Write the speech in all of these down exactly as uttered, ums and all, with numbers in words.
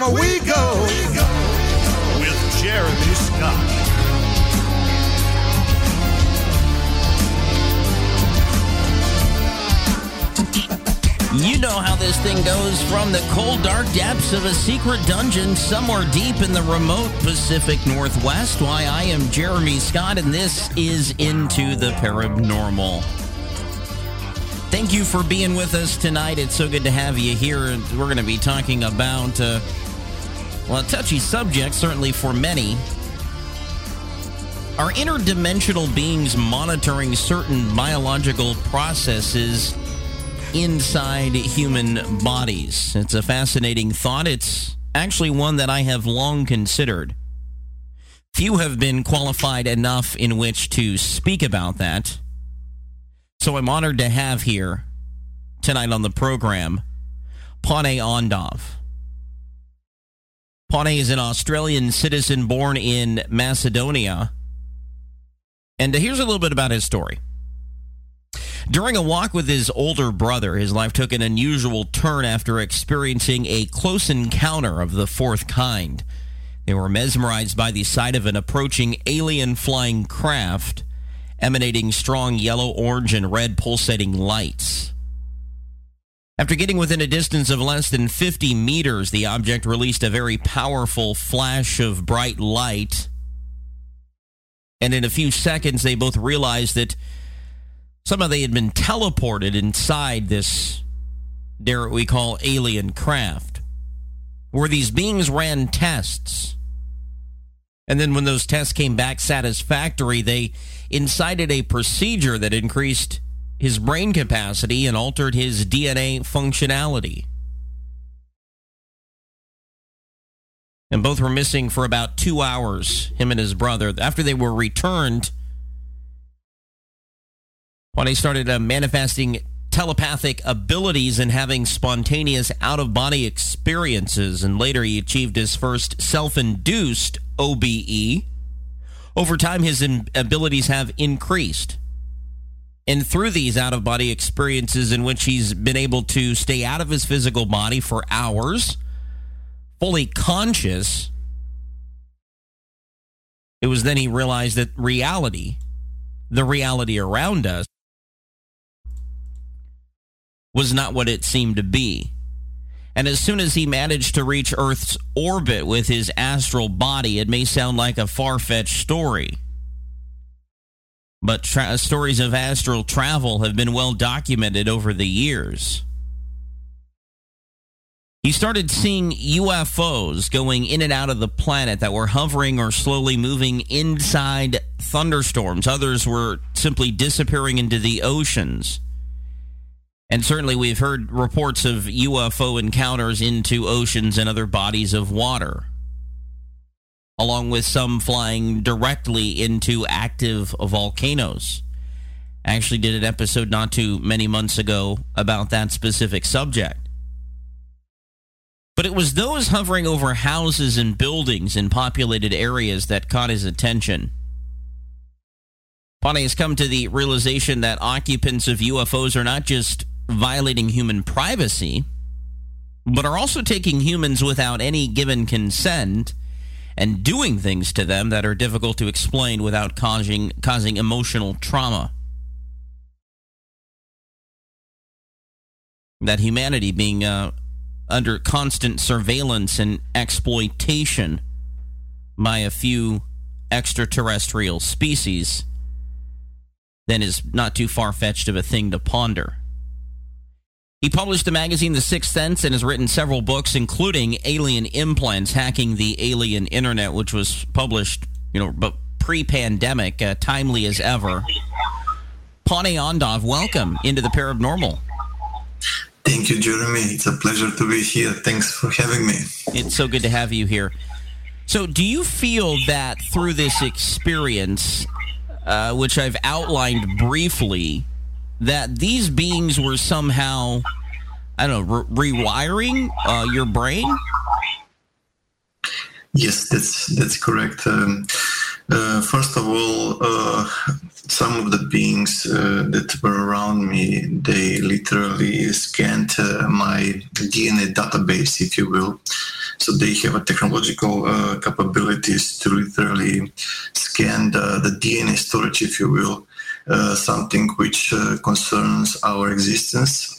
Paranormal we go, with Jeremy Scott. You know how this thing goes. From the cold, dark depths of a secret dungeon somewhere deep in the remote Pacific Northwest. Why, I am Jeremy Scott, and this is Into the Parabnormal. Thank you for being with us tonight. It's so good to have you here. We're going to be talking about, uh, well, a touchy subject, certainly for many. Are interdimensional beings monitoring certain biological processes inside human bodies? It's a fascinating thought. It's actually one that I have long considered. Few have been qualified enough in which to speak about that. So I'm honored to have here tonight on the program Pane Andov. Pane is an Australian citizen born in Macedonia. And here's a little bit about his story. During a walk with his older brother, his life took an unusual turn after experiencing a close encounter of the fourth kind. They were mesmerized by the sight of an approaching alien flying craft emanating strong yellow, orange, and red pulsating lights. After getting within a distance of less than fifty meters, the object released a very powerful flash of bright light. And in a few seconds, they both realized that somehow they had been teleported inside this, dare we call, alien craft, where these beings ran tests. And then when those tests came back satisfactory, they incited a procedure that increased his brain capacity and altered his D N A functionality. And both were missing for about two hours, him and his brother. After they were returned, Pane started uh, manifesting telepathic abilities and having spontaneous out-of-body experiences, and later he achieved his first self-induced O B E. Over time, his in- abilities have increased. And through these out-of-body experiences in which he's been able to stay out of his physical body for hours, fully conscious, it was then he realized that reality, the reality around us, was not what it seemed to be. And as soon as he managed to reach Earth's orbit with his astral body, it may sound like a far-fetched story, but tra- stories of astral travel have been well documented over the years. He started seeing U F Os going in and out of the planet that were hovering or slowly moving inside thunderstorms. Others were simply disappearing into the oceans. And certainly we've heard reports of U F O encounters into oceans and other bodies of water, along with some flying directly into active volcanoes. I actually did an episode not too many months ago about that specific subject. But it was those hovering over houses and buildings in populated areas that caught his attention. Pane has come to the realization that occupants of U F Os are not just violating human privacy, but are also taking humans without any given consent and doing things to them that are difficult to explain without causing causing emotional trauma. That humanity being uh, under constant surveillance and exploitation by a few extraterrestrial species then is not too far-fetched of a thing to ponder. He published the magazine The Sixth Sense and has written several books, including Alien Implants, Hacking the Alien Internet, which was published, you know, but pre-pandemic, uh, timely as ever. Pane Andov, welcome into the Paranormal. Thank you, Jeremy. It's a pleasure to be here. Thanks for having me. It's so good to have you here. So do you feel that through this experience, uh, which I've outlined briefly, that these beings were somehow, I don't know, re- rewiring uh, your brain? Yes, that's that's correct. Um, uh, first of all, uh, some of the beings uh, that were around me, they literally scanned uh, my D N A database, if you will. So so they have a technological uh, capabilities to literally scan the, the D N A storage, if you will, uh, something which uh, concerns our existence.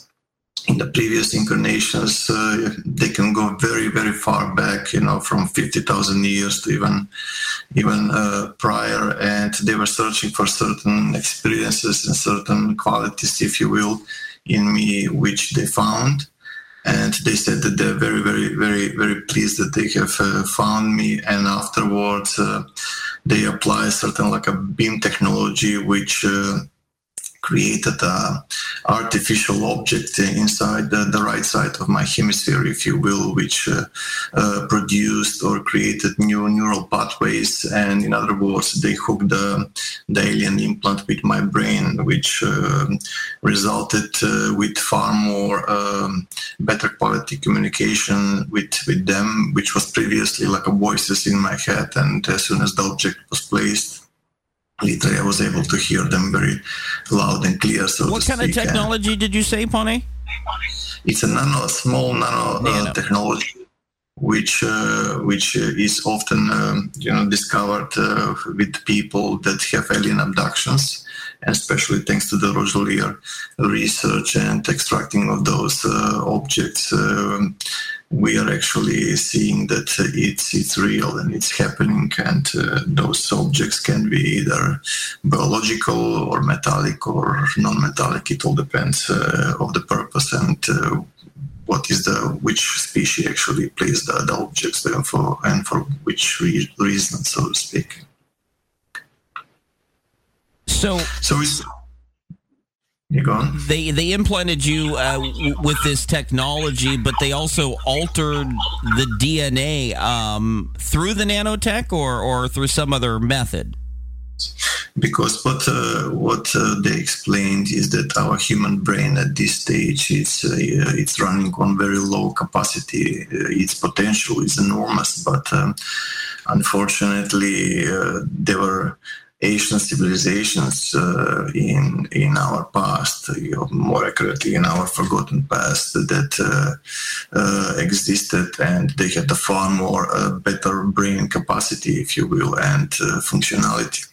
In the previous incarnations, uh, they can go very, very far back, you know, from fifty thousand years to even even uh, prior. And they were searching for certain experiences and certain qualities, if you will, in me, which they found. And they said that they're very, very, very, very pleased that they have uh, found me. And afterwards, uh, they apply certain like a beam technology, which... Uh, created an artificial object inside the, the right side of my hemisphere, if you will, which uh, uh, produced or created new neural pathways. And in other words, they hooked the, the alien implant with my brain, which uh, resulted uh, with far more um, better quality communication with, with them, which was previously like a voices in my head. And as soon as the object was placed, literally, I was able to hear them very loud and clear. So what kind of technology and, did you say, Pane? It's a nano, small nano, nano. Uh, technology, which uh, which is often um, you know discovered uh, with people that have alien abductions, and especially thanks to the Roselier research and extracting of those uh, objects. Uh, we are actually seeing that it's it's real and it's happening, and uh, those objects can be either biological or metallic or non-metallic. It all depends uh, of the purpose and uh, what is the which species actually plays the, the objects there for and for which re- reason, so to speak. So, so it's... They they implanted you uh, w- with this technology, but they also altered the D N A um, through the nanotech or, or through some other method? Because what uh, what uh, they explained is that our human brain at this stage is uh, it's running on very low capacity. Its potential is enormous, but um, unfortunately uh, there were... Asian civilizations uh, in in our past, you know, more accurately in our forgotten past, that uh, uh, existed, and they had a far more uh, better brain capacity, if you will, and uh, functionality.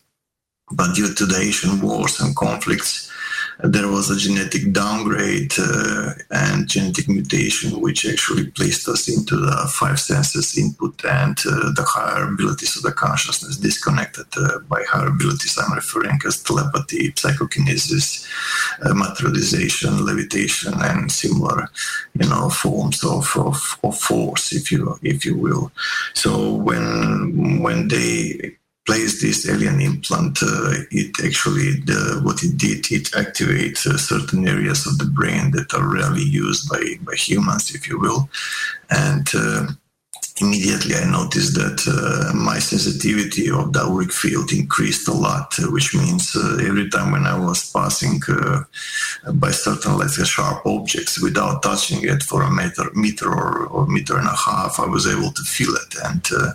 But due to the Asian wars and conflicts, there was a genetic downgrade uh, and genetic mutation, which actually placed us into the five senses input and uh, the higher abilities of the consciousness disconnected. Uh, by higher abilities, I'm referring as telepathy, psychokinesis, uh, materialization, levitation, and similar, you know, forms of, of, of force, if you if you will. So when when they place this alien implant, uh, it actually, the, what it did, it activates uh, certain areas of the brain that are rarely used by, by humans, if you will. And uh, immediately I noticed that uh, my sensitivity of the auric field increased a lot, uh, which means uh, every time when I was passing uh, by certain, let's say, sharp objects without touching it for a meter, meter or, or meter and a half, I was able to feel it. And uh,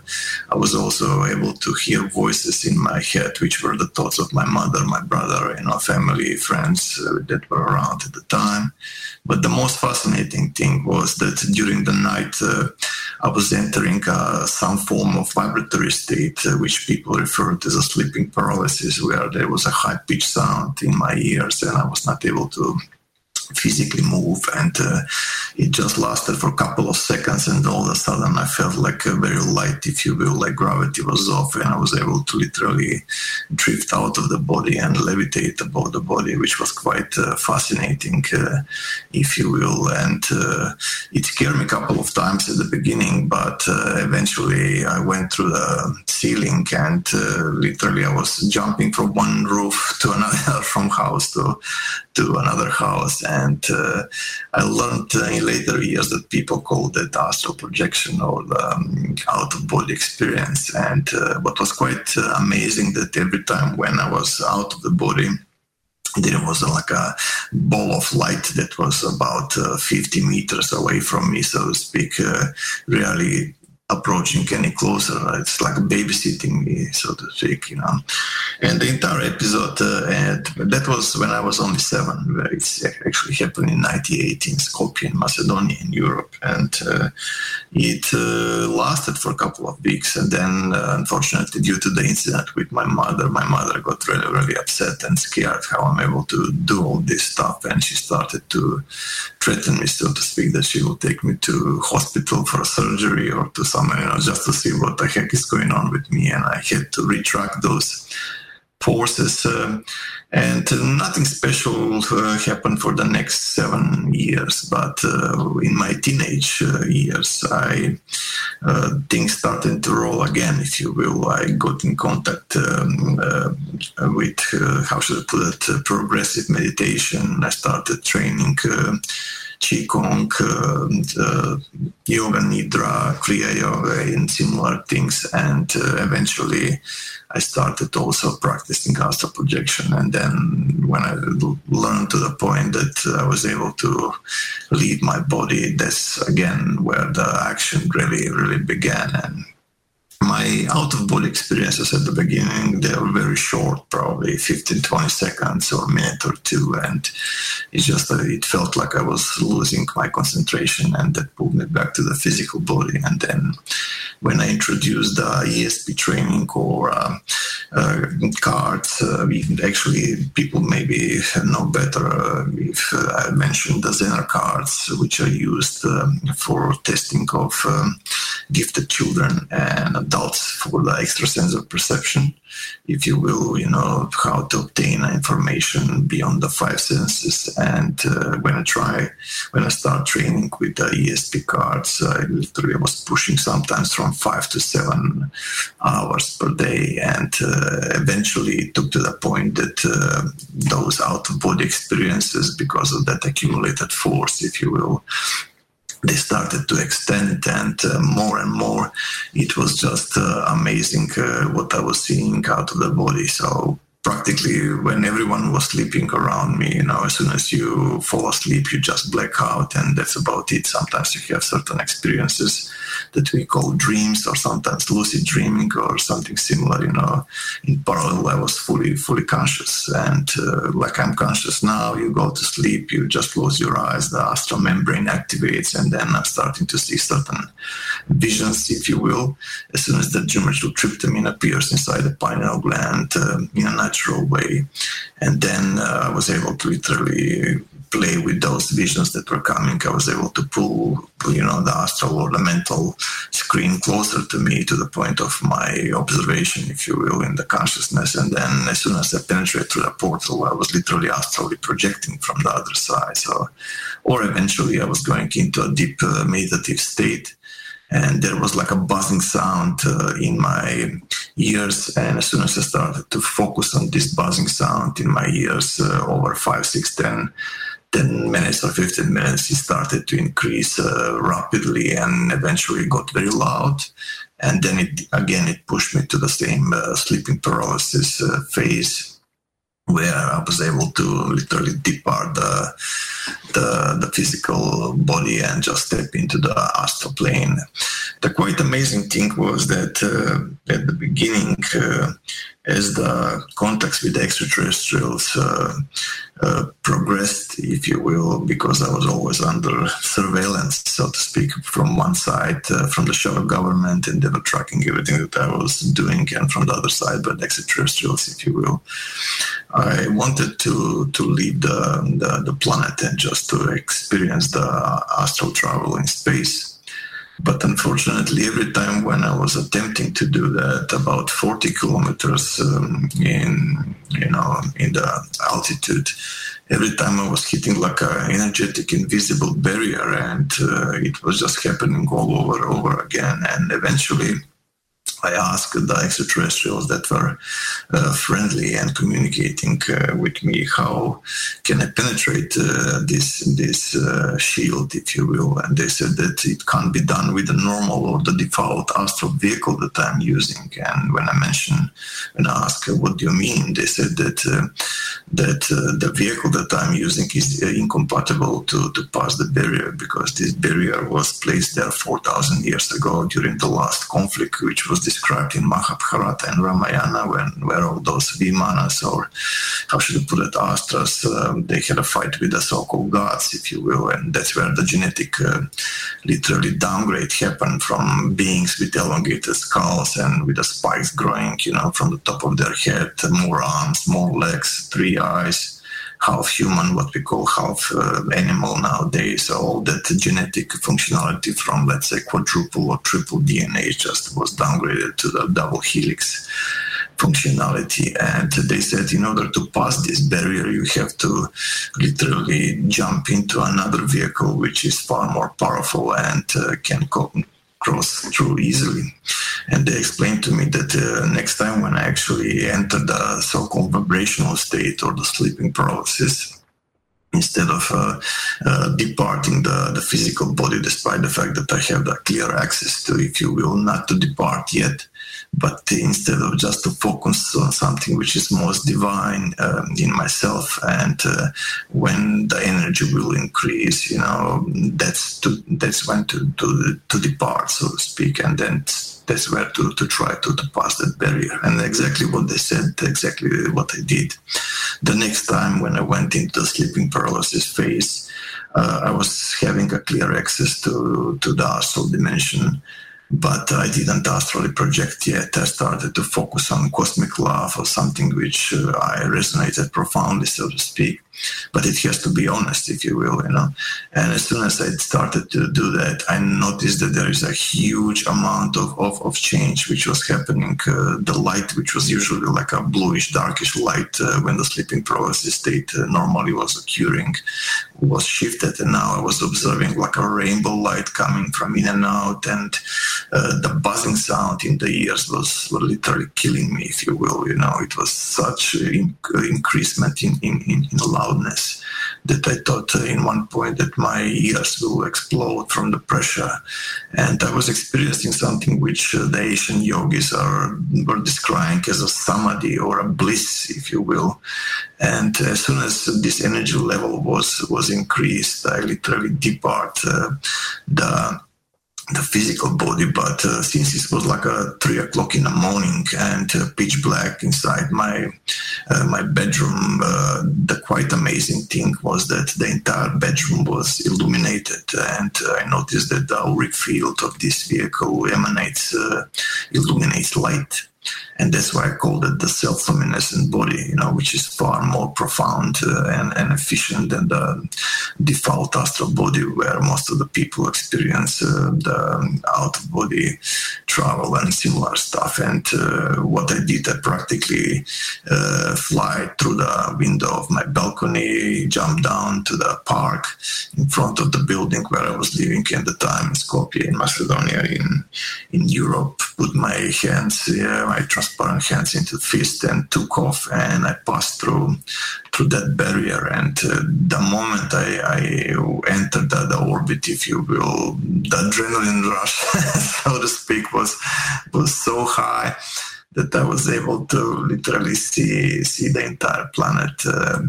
I was also able to hear voices in my head, which were the thoughts of my mother, my brother, you know, family, friends uh, that were around at the time. But the most fascinating thing was that during the night, uh, I was entering uh, some form of vibratory state, uh, which people refer to as a sleeping paralysis, where there was a high-pitched sound in my ears, and I was not able to physically move, and uh, it just lasted for a couple of seconds, and all of a sudden I felt like a very light, if you will, like gravity was off, and I was able to literally drift out of the body and levitate above the body, which was quite uh, fascinating, uh, if you will, and uh, it scared me a couple of times at the beginning, but uh, eventually I went through the ceiling, and uh, literally I was jumping from one roof to another, from house to to another house. And uh, I learned uh, in later years that people call that astral projection or the um, out-of-body experience. And uh, what was quite uh, amazing that every time when I was out of the body, there was like a ball of light that was about uh, fifty meters away from me, so to speak, uh, really approaching any closer. It's like babysitting me, so to speak, you know. And the entire episode, uh, and that was when I was only seven, where it actually happened in nineteen eighty in Skopje, in Macedonia, in Europe. And uh, it uh, lasted for a couple of weeks. And then, uh, unfortunately, due to the incident with my mother, my mother got really, really upset and scared how I'm able to do all this stuff. And she started to threaten me, so to speak, that she will take me to hospital for surgery or to somewhere, you know, just to see what the heck is going on with me. And I had to retract those forces. Uh, and nothing special uh, happened for the next seven years. But uh, in my teenage uh, years, I uh, things started to roll again, if you will. I got in contact um, uh, with, uh, how should I put it, uh, progressive meditation. I started training uh, Qigong, uh, uh, Yoga Nidra, Kriya Yoga, and similar things. And uh, eventually I started also practicing astral projection. And then when I learned to the point that I was able to leave my body, that's again where the action really, really began. And my out-of-body experiences at the beginning, they were very short, probably fifteen, twenty seconds or a minute or two. And it just, it felt like I was losing my concentration, and that pulled me back to the physical body. And then when I introduced the E S P training or uh, uh, cards, uh, actually people maybe know better uh, if uh, I mentioned the Zener cards, which are used um, for testing of um, gifted children and adults for the extra sense of perception, if you will, you know, how to obtain information beyond the five senses. And uh, when I try, when I start training with the E S P cards, I literally was pushing sometimes from five to seven hours per day. And uh, eventually it took to the point that uh, those out-of-body experiences, because of that accumulated force, if you will, they started to extend, and uh, more and more, it was just uh, amazing uh, what I was seeing out of the body. So practically when everyone was sleeping around me, you know, as soon as you fall asleep, you just black out, and that's about it. Sometimes you have certain experiences that we call dreams, or sometimes lucid dreaming or something similar, you know. In parallel, I was fully, fully conscious. And uh, like I'm conscious now, you go to sleep, you just close your eyes, the astral membrane activates, and then I'm starting to see certain visions, if you will, as soon as the dimethyltryptamine appears inside the pineal gland uh, in a natural way. And then uh, I was able to literally play with those visions that were coming. I was able to pull, you know, the astral or the mental screen closer to me, to the point of my observation, if you will, in the consciousness. And then as soon as I penetrated through the portal, I was literally astrally projecting from the other side. So, or eventually I was going into a deep uh, meditative state, and there was like a buzzing sound uh, in my ears. And as soon as I started to focus on this buzzing sound in my ears uh, over five, six, ten, ten minutes or fifteen minutes, it started to increase uh, rapidly and eventually got very loud. And then it again, it pushed me to the same uh, sleeping paralysis uh, phase, where I was able to literally depart the, the the physical body and just step into the astral plane. The quite amazing thing was that uh, at the beginning, uh, as the contacts with the extraterrestrials uh, uh, progressed, if you will, because I was always under surveillance, so to speak, from one side, uh, from the shadow government, and they were tracking everything that I was doing, and from the other side, but extraterrestrials, if you will. I wanted to, to leave the, the, the planet and just to experience the astral travel in space. But unfortunately, every time when I was attempting to do that, about forty kilometers um, in, you know, in the altitude, every time I was hitting like an energetic, invisible barrier, and uh, it was just happening all over, over again. And eventually, I asked the extraterrestrials that were uh, friendly and communicating uh, with me, how can I penetrate uh, this this uh, shield, if you will. And they said that it can't be done with the normal or the default astral vehicle that I'm using. And when I mentioned, when I asked, what do you mean? They said that uh, that uh, the vehicle that I'm using is uh, incompatible to, to pass the barrier, because this barrier was placed there four thousand years ago during the last conflict, which was described in Mahabharata and Ramayana, when where all those Vimanas, or how should you put it, Astras, um, they had a fight with the so-called gods, if you will, and that's where the genetic uh, literally downgrade happened from beings with elongated skulls and with the spikes growing, you know, from the top of their head, more arms, more legs, three eyes, half human, what we call half uh, animal nowadays. So all that genetic functionality from, let's say, quadruple or triple D N A just was downgraded to the double helix functionality. And they said, in order to pass this barrier, you have to literally jump into another vehicle which is far more powerful and uh, can co- cross through easily. And they explained to me that uh, next time when I actually enter the so-called vibrational state or the sleeping paralysis, instead of uh, uh, departing the, the physical body, despite the fact that I have the clear access to, if you will, not to depart yet, but instead of just to focus on something which is most divine um, in myself, and uh, when the energy will increase, you know, that's to, that's when to, to to depart, so to speak, and then that's where to, to try to, to pass that barrier. And exactly what they said, exactly what I did. The next time when I went into the sleeping paralysis phase, uh, I was having a clear access to, to the astral dimension, but I didn't astrally project yet. I started to focus on cosmic love or something which uh, I resonated profoundly, so to speak. But it has to be honest, if you will, you know. And as soon as I started to do that, I noticed that there is a huge amount of, of, of change which was happening. Uh, the light, which was usually like a bluish, darkish light uh, when the sleeping paralysis state uh, normally was occurring, was shifted. And now I was observing like a rainbow light coming from in and out. And uh, the buzzing sound in the ears was literally killing me, if you will, you know. It was such an increasement in, in, in, in love. Loudness that I thought uh, in one point that my ears will explode from the pressure. And I was experiencing something which uh, the Asian yogis are were describing as a samadhi or a bliss, if you will. And as soon as this energy level was, was increased, I literally depart uh, the the physical body, but uh, since it was like a three o'clock in the morning and uh, pitch black inside my uh, my bedroom, uh, the quite amazing thing was that the entire bedroom was illuminated, and uh, I noticed that the auric field of this vehicle emanates, uh, illuminates light. And that's why I called it the self-luminescent body, you know, which is far more profound uh, and, and efficient than the default astral body, where most of the people experience uh, the out-of-body travel and similar stuff. And uh, what I did, I practically uh, fly through the window of my balcony, jumped down to the park in front of the building where I was living at the time, in Skopje, in Macedonia, in, in Europe, put my hands, yeah, my transparent hands into fist, and took off, and I passed through through that barrier. And uh, the moment I, I entered the, the orbit, if you will, the adrenaline rush, so to speak, was was so high that I was able to literally see see the entire planet uh,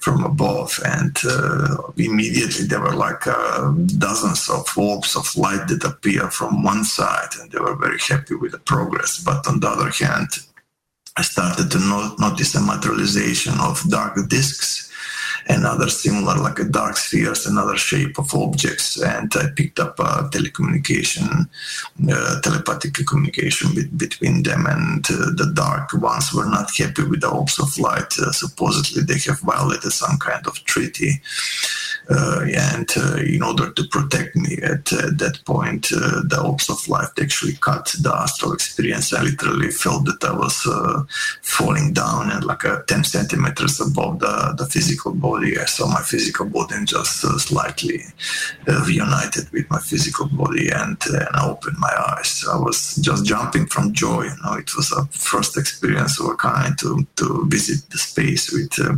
from above. And uh, immediately there were like uh, dozens of orbs of light that appear from one side, and they were very happy with the progress. But on the other hand, I started to not- notice a materialization of dark discs and other similar, like a dark spheres, another shape of objects. And I picked up a telecommunication, uh, telepathic communication be- between them, and uh, the dark ones were not happy with the orbs of light. Uh, supposedly they have violated some kind of treaty. Uh, and uh, in order to protect me at uh, that point, uh, the orbs of light actually cut the astral experience. I literally felt that I was uh, falling down and like uh, ten centimeters above the, the physical body. I saw my physical body and just uh, slightly uh, reunited with my physical body, and, uh, and I opened my eyes. I was just jumping from joy. You know, it was a first experience of a kind to, to visit the space with, uh,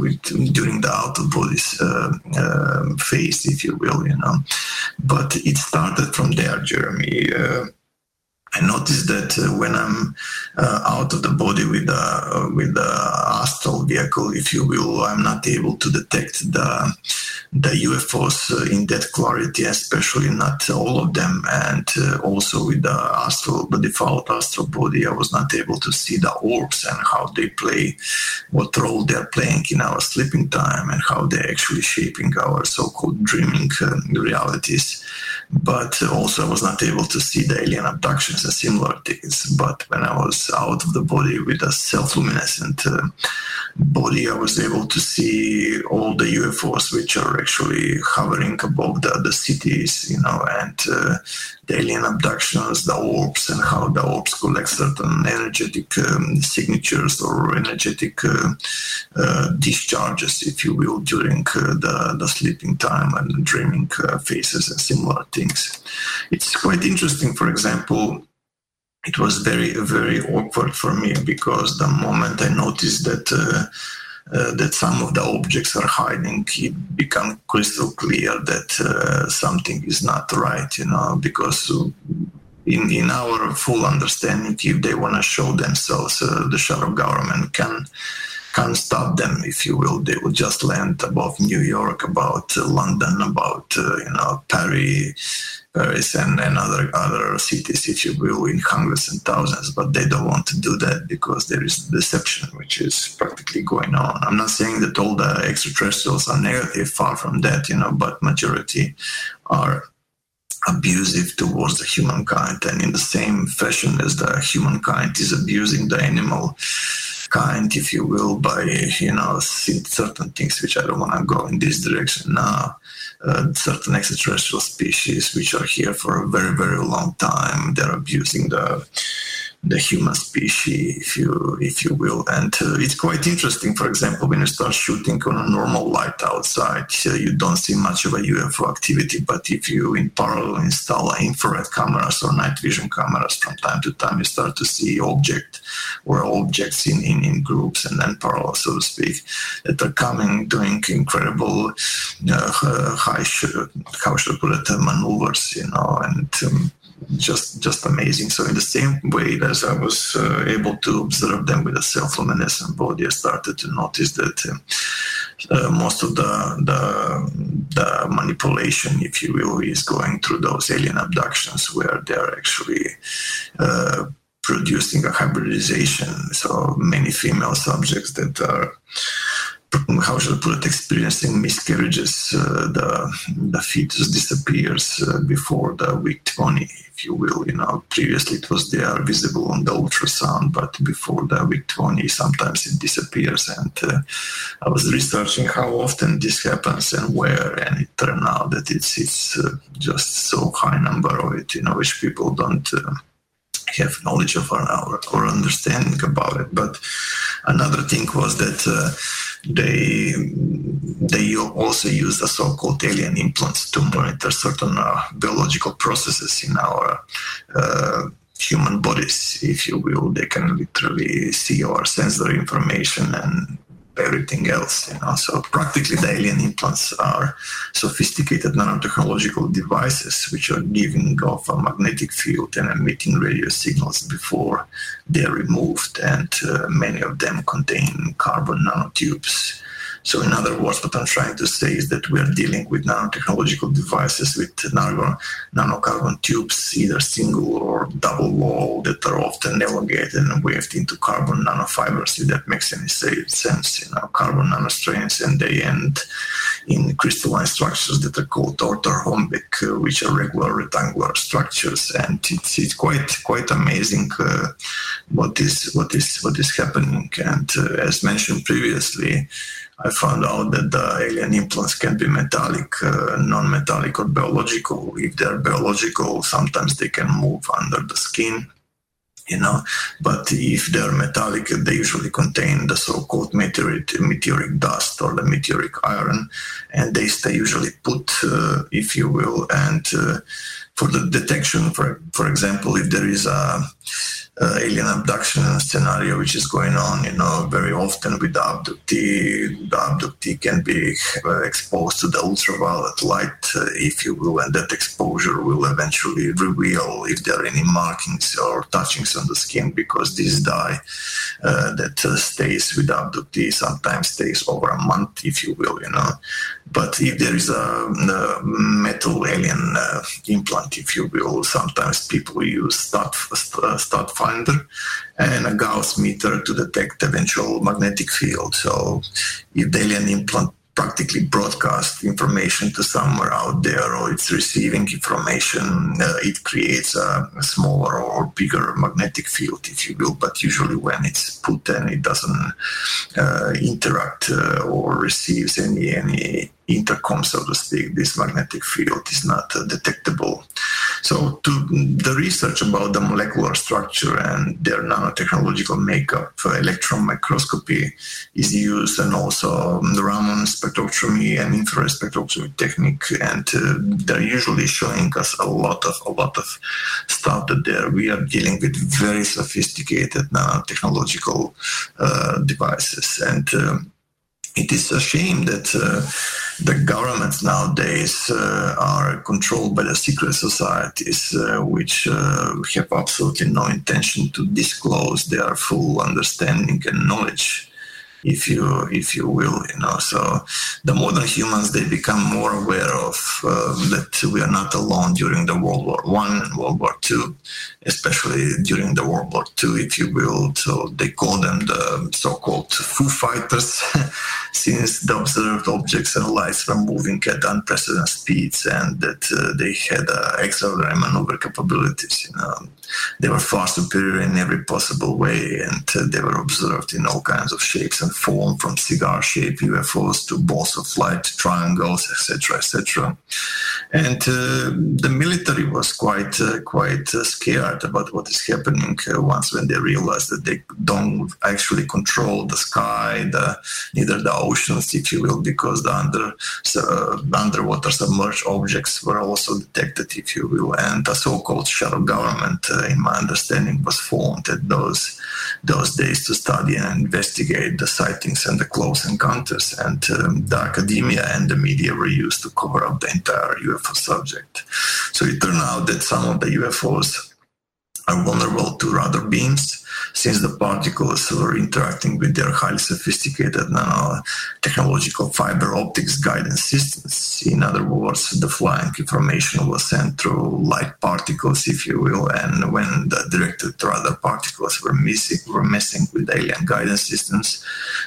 with during the out of bodies. Uh, Uh, phase, if you will, you know. But it started from there, Jeremy. Uh, I noticed that uh, when I'm uh, out of the body with the with the astral vehicle, if you will, I'm not able to detect the the U F Os in that clarity, especially not all of them. And uh, also with the astral, the default astral body, I was not able to see the orbs and how they play, what role they're playing in our sleeping time and how they're actually shaping our so-called dreaming uh, realities. But also I was not able to see the alien abductions and similar things. But when I was out of the body with a self-luminescent uh, body, I was able to see all the U F Os which are actually hovering above the, the cities, you know, and uh, the alien abductions, the orbs, and how the orbs collect certain energetic um, signatures or energetic uh, uh, discharges, if you will, during uh, the, the sleeping time and dreaming uh, phases and similar things. It's quite interesting. For example, it was very, very awkward for me because the moment I noticed that uh, Uh, that some of the objects are hiding, it becomes crystal clear that uh, something is not right, you know, because in in our full understanding, if they want to show themselves, uh, the shadow government can can't stop them, if you will. They will just land above New York, about uh, London, about uh, you know, Paris, Paris and, and other, other cities, if you will, in hundreds and thousands, but they don't want to do that because there is deception, which is practically going on. I'm not saying that all the extraterrestrials are negative, far from that, you know, but majority are abusive towards the humankind, and in the same fashion as the humankind is abusing the animal kind, if you will, by, you know, certain things which I don't want to go in this direction now. Uh, certain extraterrestrial species which are here for a very, very long time, they're abusing the the human species, if you if you will. And uh, it's quite interesting, for example, when you start shooting on a normal light outside, uh, you don't see much of a U F O activity, but if you in parallel install infrared cameras or night vision cameras, from time to time you start to see object or objects in, in, in groups and then parallel, so to speak, that are coming, doing incredible uh, high, how should I put it, maneuvers, you know, and um, Just just amazing. So in the same way as I was uh, able to observe them with a self-luminescent body, I started to notice that uh, uh, most of the, the the manipulation, if you will, is going through those alien abductions where they are actually uh, producing a hybridization. So many female subjects that are, how should I put it, experiencing miscarriages, uh, the the fetus disappears uh, before the week twenty, if you will. You know, previously it was there visible on the ultrasound, but before the week twenty, sometimes it disappears. And uh, I was researching how often this happens and where, and it turned out that it's it's uh, just so high number of it, you know, which people don't Uh, have knowledge of or, or understanding about it. But another thing was that uh, they they also use the so-called alien implants to monitor certain uh, biological processes in our uh, human bodies, if you will. They can literally see our sensory information and everything else, you know. So practically the alien implants are sophisticated nanotechnological devices which are giving off a magnetic field and emitting radio signals before they're removed, and uh, many of them contain carbon nanotubes. So in other words, what I'm trying to say is that we are dealing with nanotechnological devices with nanocarbon tubes, either single or double wall, that are often elongated and waved into carbon nanofibers, if that makes any sense, you know, carbon nanostrains, and they end in crystalline structures that are called orthorhombic, which are regular rectangular structures. And it's it's quite quite amazing uh, what is what is what is happening. And uh, as mentioned previously, I found out that the alien implants can be metallic, uh, non-metallic, or biological. If they're biological, sometimes they can move under the skin, you know. But if they're metallic, they usually contain the so-called meteoric, meteoric dust or the meteoric iron, and they stay usually put, uh, if you will, and uh, for the detection. For, for example, if there is a, a alien abduction scenario which is going on, you know, very often with the abductee, the abductee can be exposed to the ultraviolet light, uh, if you will, and that exposure will eventually reveal if there are any markings or touchings on the skin, because this dye uh, that uh, stays with the abductee sometimes stays over a month, if you will, you know. But if there is a, a metal alien uh, implant, if you will, sometimes people use stud, uh, stud finder and a Gauss meter to detect eventual magnetic field. So if the alien implant practically broadcasts information to somewhere out there, or it's receiving information, uh, it creates a smaller or bigger magnetic field, if you will. But usually when it's put and it doesn't uh, interact uh, or receives any any intercom, so to speak, this magnetic field is not uh, detectable. So to the research about the molecular structure and their nanotechnological makeup, uh, electron microscopy is used, and also the Raman spectrophotometry and infrared spectrophotometry technique, and uh, they're usually showing us a lot of a lot of stuff that there we are dealing with very sophisticated nanotechnological uh, devices. And uh, it is a shame that uh, the governments nowadays uh, are controlled by the secret societies, uh, which uh, have absolutely no intention to disclose their full understanding and knowledge, if you if you will, you know. So the modern humans, they become more aware of uh, that we are not alone during the World War One and World War Two, especially during the World War Two, if you will. So they call them the so-called Foo Fighters, since the observed objects and lights were moving at unprecedented speeds, and that uh, they had uh, extraordinary maneuver capabilities, you know. They were far superior in every possible way, and uh, they were observed in all kinds of shapes and form, from cigar-shaped U F Os to balls of light, triangles, et cetera, et cetera. And uh, the military was quite, uh, quite uh, scared about what is happening uh, once when they realized that they don't actually control the sky, the, neither the oceans, if you will, because the under uh, underwater submerged objects were also detected, if you will, and a so-called shadow government, uh, in my understanding, was formed at those those days to study and investigate the sightings and the close encounters, and um, the academia and the media were used to cover up the entire U F O subject. So it turned out that some of the U F Os are vulnerable to radar beams, since the particles were interacting with their highly sophisticated nanotechnological fiber optics guidance systems. In other words, the flying information was sent through light particles, if you will, and when the directed radar particles were missing, were messing with alien guidance systems,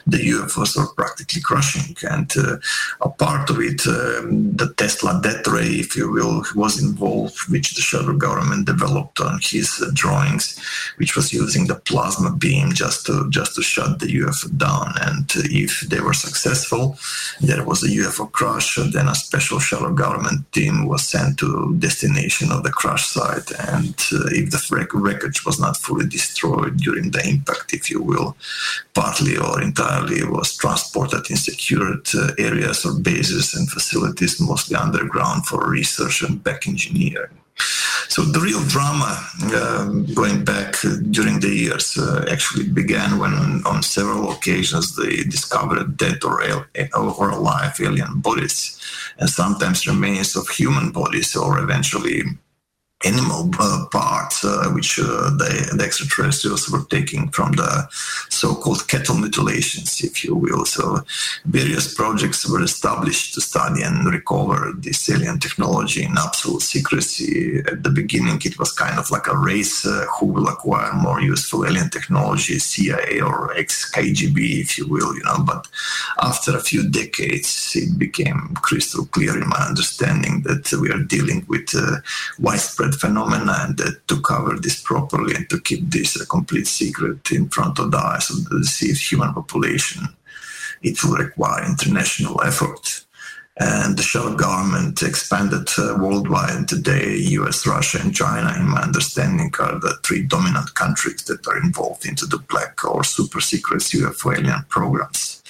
the U F Os were practically crushing. And uh, a part of it, um, the Tesla death ray, if you will, was involved, which the shadow government developed on his uh, drawings, which was using the plasma beam just to just to shut the U F O down. And if they were successful, there was a U F O crash, then a special shadow government team was sent to destination of the crash site, and uh, if the wreck- wreckage was not fully destroyed during the impact, if you will, partly or entirely was transported in secured uh, areas or bases and facilities, mostly underground, for research and back engineering. So the real drama, um, going back during the years, uh, actually began when, on several occasions, they discovered dead or, al- or alive alien bodies, and sometimes remains of human bodies, or eventually animal uh, parts, uh, which uh, the, the extraterrestrials were taking from the so-called cattle mutilations, if you will. So various projects were established to study and recover this alien technology in absolute secrecy. At the beginning, it was kind of like a race, uh, who will acquire more useful alien technology, C I A or ex-K G B, if you will, you know. But after a few decades, it became crystal clear in my understanding that we are dealing with uh, widespread phenomena, and that to cover this properly and to keep this a complete secret in front of the eyes of the deceived human population, it will require international effort. And the shadow government expanded uh, worldwide, and today U S, Russia, and China, in my understanding, are the three dominant countries that are involved into the black or super secret U F O alien programs.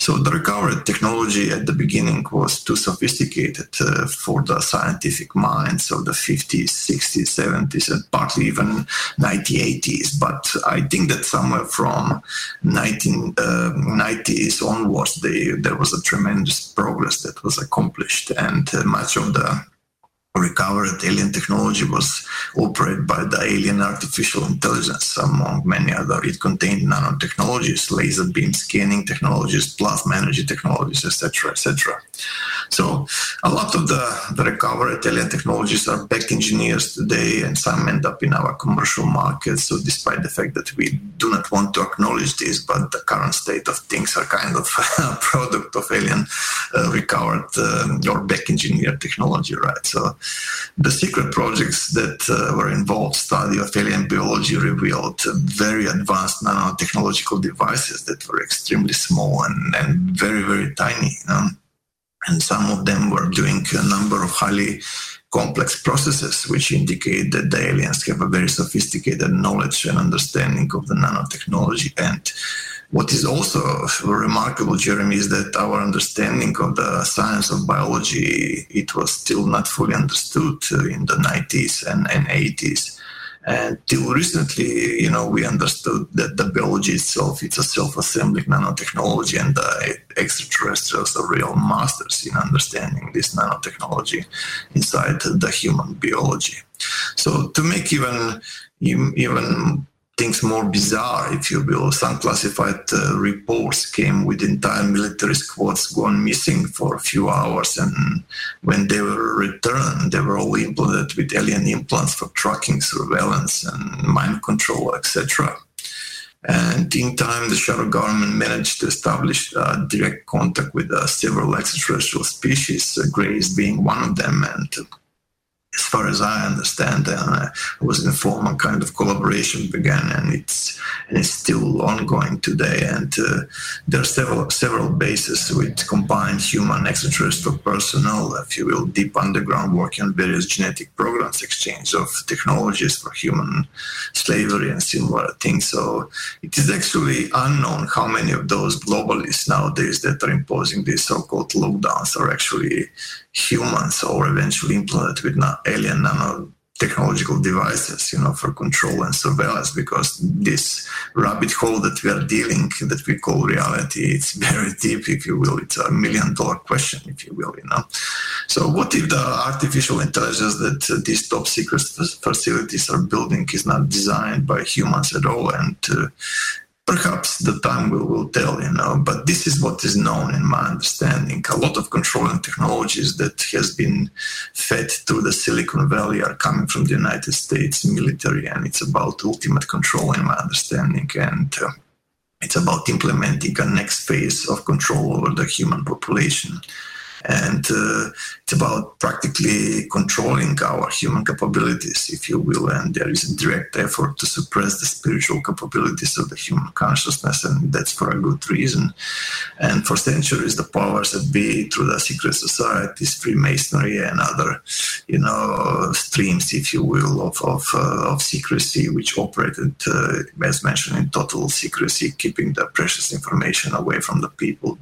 So the recovery technology at the beginning was too sophisticated uh, for the scientific minds of the fifties, sixties, seventies, and partly even nineteen eighties. But I think that somewhere from nineteen nineties onwards, they, there was a tremendous progress that was accomplished, and uh, much of the recovered alien technology was operated by the alien artificial intelligence, among many other. It contained nanotechnologies, laser beam scanning technologies, plasma energy technologies, et cetera, et cetera. So a lot of the, the recovered alien technologies are back engineers today, and some end up in our commercial markets. So despite the fact that we do not want to acknowledge this, but the current state of things are kind of a product of alien uh, recovered um, or back engineered technology, right? So the secret projects that uh, were involved, study of alien biology, revealed very advanced nanotechnological devices that were extremely small and, and very, very tiny. You know? And some of them were doing a number of highly complex processes, which indicate that the aliens have a very sophisticated knowledge and understanding of the nanotechnology. And what is also remarkable, Jeremy, is that our understanding of the science of biology, it was still not fully understood in the nineties and, and eighties. And till recently, you know, we understood that the biology itself, it's a self-assembling nanotechnology, and the extraterrestrials are real masters in understanding this nanotechnology inside the human biology. So to make even even things more bizarre, if you will, some classified uh, reports came with entire military squads gone missing for a few hours, and when they were returned, they were all implanted with alien implants for tracking, surveillance, and mind control, et cetera. And in time, the shadow government managed to establish uh, direct contact with uh, several extraterrestrial species, uh, Greys being one of them, and uh, as far as I understand, and I was informed, a kind of collaboration began, and it's and it's still ongoing today. And uh, there are several several bases with combined human extraterrestrial personnel, if you will, deep underground work on various genetic programs, exchange of technologies for human slavery and similar things. So it is actually unknown how many of those globalists nowadays that are imposing these so-called lockdowns are actually humans or eventually implanted with alien nanotechnological devices, you know, for control and surveillance, because this rabbit hole that we are dealing, that we call reality, it's very deep, if you will. It's a million-dollar question, if you will, you know. So what if the artificial intelligence that uh, these top-secret facilities are building is not designed by humans at all? And uh, perhaps the time will, will tell, you know, but this is what is known in my understanding. A lot of control and technologies that has been fed through the Silicon Valley are coming from the United States military, and it's about ultimate control in my understanding, and uh, it's about implementing a next phase of control over the human population. And uh, it's about practically controlling our human capabilities, if you will, and there is a direct effort to suppress the spiritual capabilities of the human consciousness, and that's for a good reason. And for centuries, the powers that be, through the secret societies, Freemasonry, and other, you know, streams, if you will, of of, uh, of secrecy, which operated, uh, as mentioned, in total secrecy, keeping the precious information away from the people.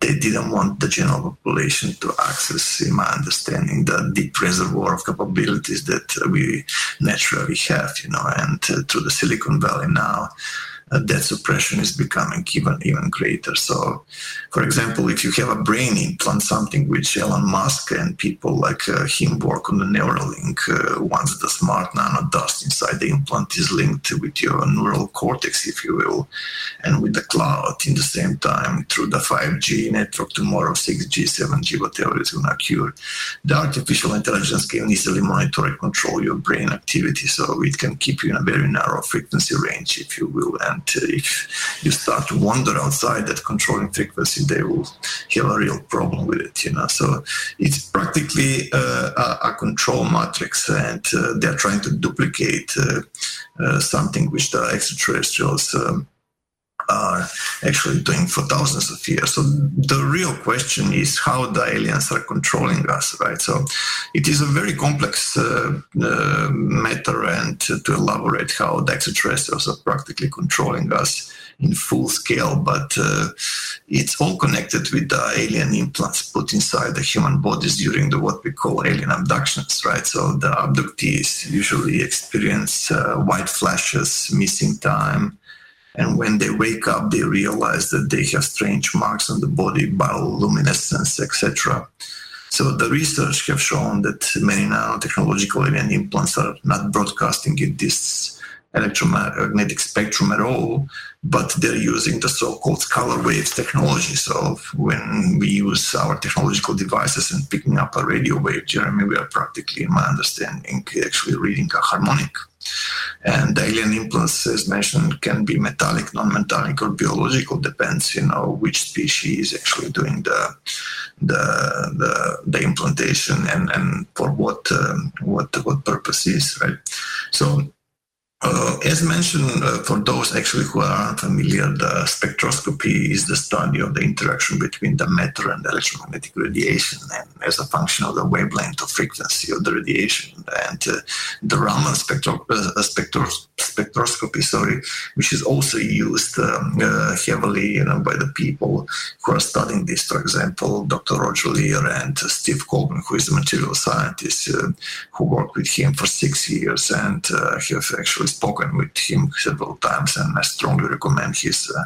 They didn't want the general population to access, in my understanding, the deep reservoir of capabilities that we naturally have, you know, and uh, through the Silicon Valley now, uh, that suppression is becoming even, even greater. So, for example, if you have a brain implant, something which Elon Musk and people like uh, him work on the Neuralink, uh, once the smart nanodust inside the implant is linked with your neural cortex, if you will, and with the cloud in the same time through the five G network tomorrow, six G, seven G, whatever is going to occur, the artificial intelligence can easily monitor and control your brain activity, so it can keep you in a very narrow frequency range, if you will. And if you start to wander outside that controlling frequency, they will have a real problem with it, you know. So it's practically uh, a, a control matrix, and uh, they're trying to duplicate uh, uh, something which the extraterrestrials um, are actually doing for thousands of years. So the real question is how the aliens are controlling us, right? So it is a very complex uh, uh, matter, and to, to elaborate how the extraterrestrials are practically controlling us in full scale, but uh, it's all connected with the alien implants put inside the human bodies during the what we call alien abductions, right? So the abductees usually experience uh, white flashes, missing time, and when they wake up, they realize that they have strange marks on the body, bioluminescence, et cetera. So the research have shown that many nanotechnological alien implants are not broadcasting in this electromagnetic spectrum at all, but they're using the so-called color waves technology. So when we use our technological devices and picking up a radio wave, Jeremy, we are practically, in my understanding, actually reading a harmonic. And the alien implants, as mentioned, can be metallic, non-metallic, or biological. Depends, you know, which species is actually doing the the the, the implantation and, and for what um, what what purposes, right? So, uh, as mentioned, uh, for those actually who are unfamiliar, the spectroscopy is the study of the interaction between the matter and the electromagnetic radiation, and as a function of the wavelength or frequency of the radiation. And uh, the Raman spectro- uh, spectro- spectroscopy, sorry, which is also used um, uh, heavily, you know, by the people who are studying this. For example, Doctor Roselier and uh, Steve Colburn, who is a material scientist, uh, who worked with him for six years and uh, have actually spoken with him several times, and I strongly recommend his uh,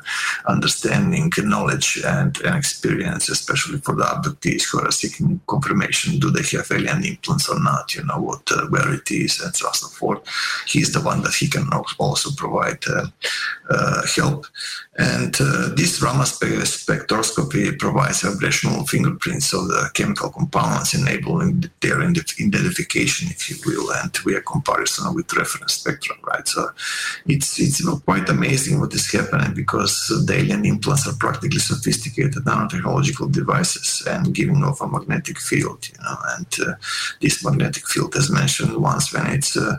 understanding, knowledge, and, and experience, especially for the abductees who are seeking confirmation: do they have alien implants or not? You know what, uh, where it is, and so on and so forth. He's the one that he can also provide uh, uh, help. And uh, this Raman spectroscopy provides vibrational fingerprints of the chemical compounds, enabling their identification, if you will, and we are comparison with reference spectrum, right? So it's it's quite amazing what is happening, because the alien implants are practically sophisticated nanotechnological devices and giving off a magnetic field, you know. And uh, this magnetic field, as mentioned, once when it's uh,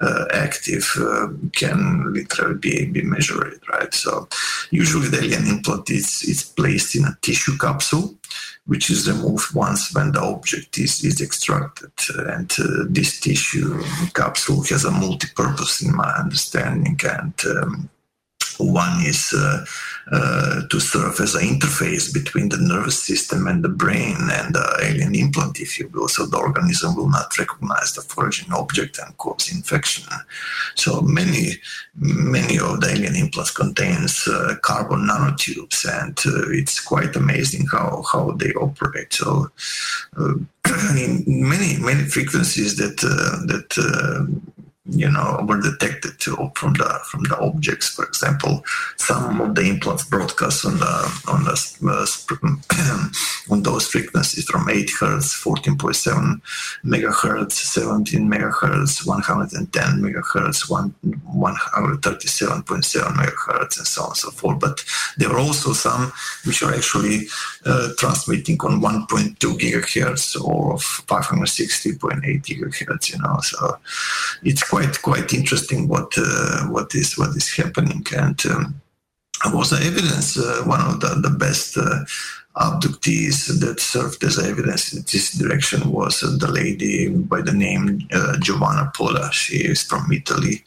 uh, active, uh, can literally be, be measured, right? So usually the alien implant is, is placed in a tissue capsule, which is removed once when the object is, is extracted. And uh, this tissue capsule has a multi-purpose, in my understanding, and um, one is uh, uh, to serve as an interface between the nervous system and the brain and the alien implant, if you will. So the organism will not recognize the foreign object and cause infection. So many, many of the alien implants contains uh, carbon nanotubes, and uh, it's quite amazing how, how they operate. So uh, in many, many frequencies that, uh, that, uh, you know, were detected from the from the objects. For example, some of the implants broadcast on the on the uh, on those frequencies from eight hertz, fourteen point seven megahertz, seventeen megahertz, one hundred and ten megahertz, one one hundred thirty seven point seven megahertz, and so on and so forth. But there are also some which are actually uh, transmitting on one point two gigahertz or five hundred sixty point eight gigahertz. You know, so it's quite Quite interesting what uh, what is what is happening, and um, was the evidence uh, one of the the best uh, abductees that served as evidence in this direction was uh, the lady by the name uh, Giovanna Pola. She is from Italy,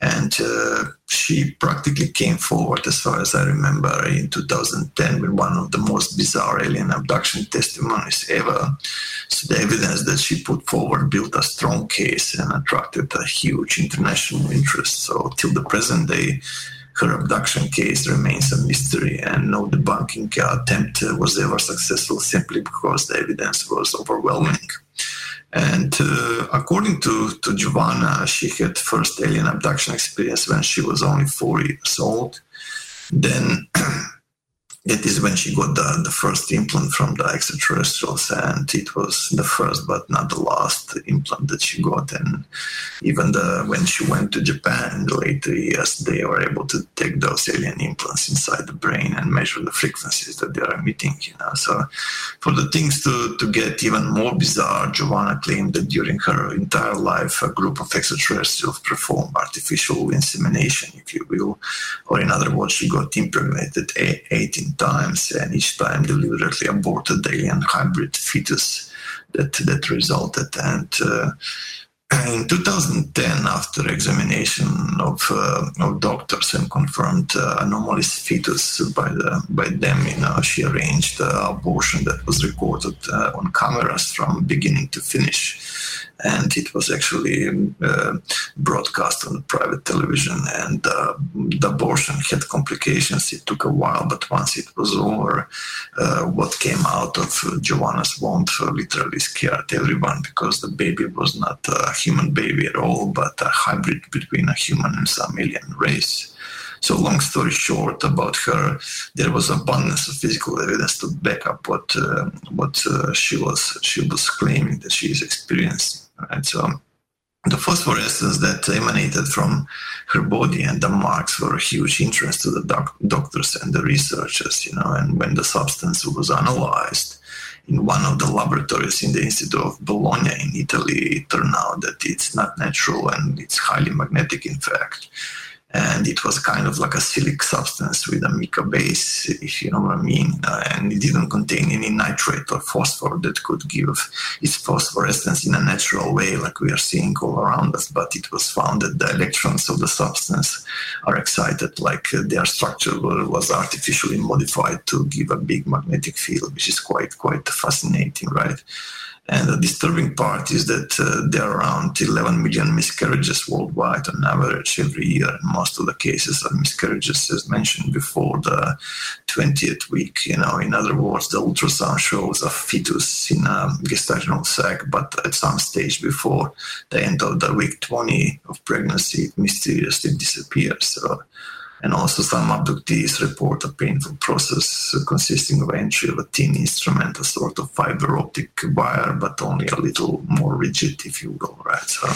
and uh, she practically came forward, as far as I remember, in two thousand ten with one of the most bizarre alien abduction testimonies ever. So the evidence that she put forward built a strong case and attracted a huge international interest. So till the present day, her abduction case remains a mystery, and no debunking attempt was ever successful, simply because the evidence was overwhelming. And uh, according to, to Giovanna, she had first alien abduction experience when she was only four years old. Then it is when she got the, the first implant from the extraterrestrials, and it was the first but not the last implant that she got. And even the, when she went to Japan in the later years, they were able to take those alien implants inside the brain and measure the frequencies that they are emitting, you know. So for the things to, to get even more bizarre, Giovanna claimed that during her entire life, a group of extraterrestrials performed artificial insemination, if you will, or in other words, she got impregnated eighteen times, and each time deliberately aborted the alien hybrid fetus that that resulted. And uh, in two thousand ten, after examination of, uh, of doctors and confirmed uh, anomalous fetus by, the, by them, you know, she arranged an abortion that was recorded uh, on cameras from beginning to finish. And it was actually uh, broadcast on private television. And uh, the abortion had complications. It took a while, but once it was over, uh, what came out of uh, Giovanna's womb uh, literally scared everyone, because the baby was not a human baby at all, but a hybrid between a human and some alien race. So long story short about her, there was abundance of physical evidence to back up what uh, what uh, she was she was claiming that she is experiencing. Right? So the phosphorescence that emanated from her body and the marks were a huge interest to the doc- doctors and the researchers. You know, and when the substance was analyzed in one of the laboratories in the Institute of Bologna in Italy, it turned out that it's not natural and it's highly magnetic, in fact. And it was kind of like a silic substance with a mica base, if you know what I mean. Uh, and it didn't contain any nitrate or phosphor that could give its phosphorescence in a natural way, like we are seeing all around us. But it was found that the electrons of the substance are excited, like their structure was artificially modified to give a big magnetic field, which is quite, quite fascinating, right? And the disturbing part is that uh, there are around eleven million miscarriages worldwide on average every year. And most of the cases are miscarriages, as mentioned before, the twentieth week. You know, in other words, the ultrasound shows a fetus in a gestational sac, but at some stage before the end of the week twenty of pregnancy, it mysteriously disappears. So. And also some abductees report a painful process consisting of entry of a thin instrument, a sort of fiber optic wire, but only a little more rigid, if you will, right? So,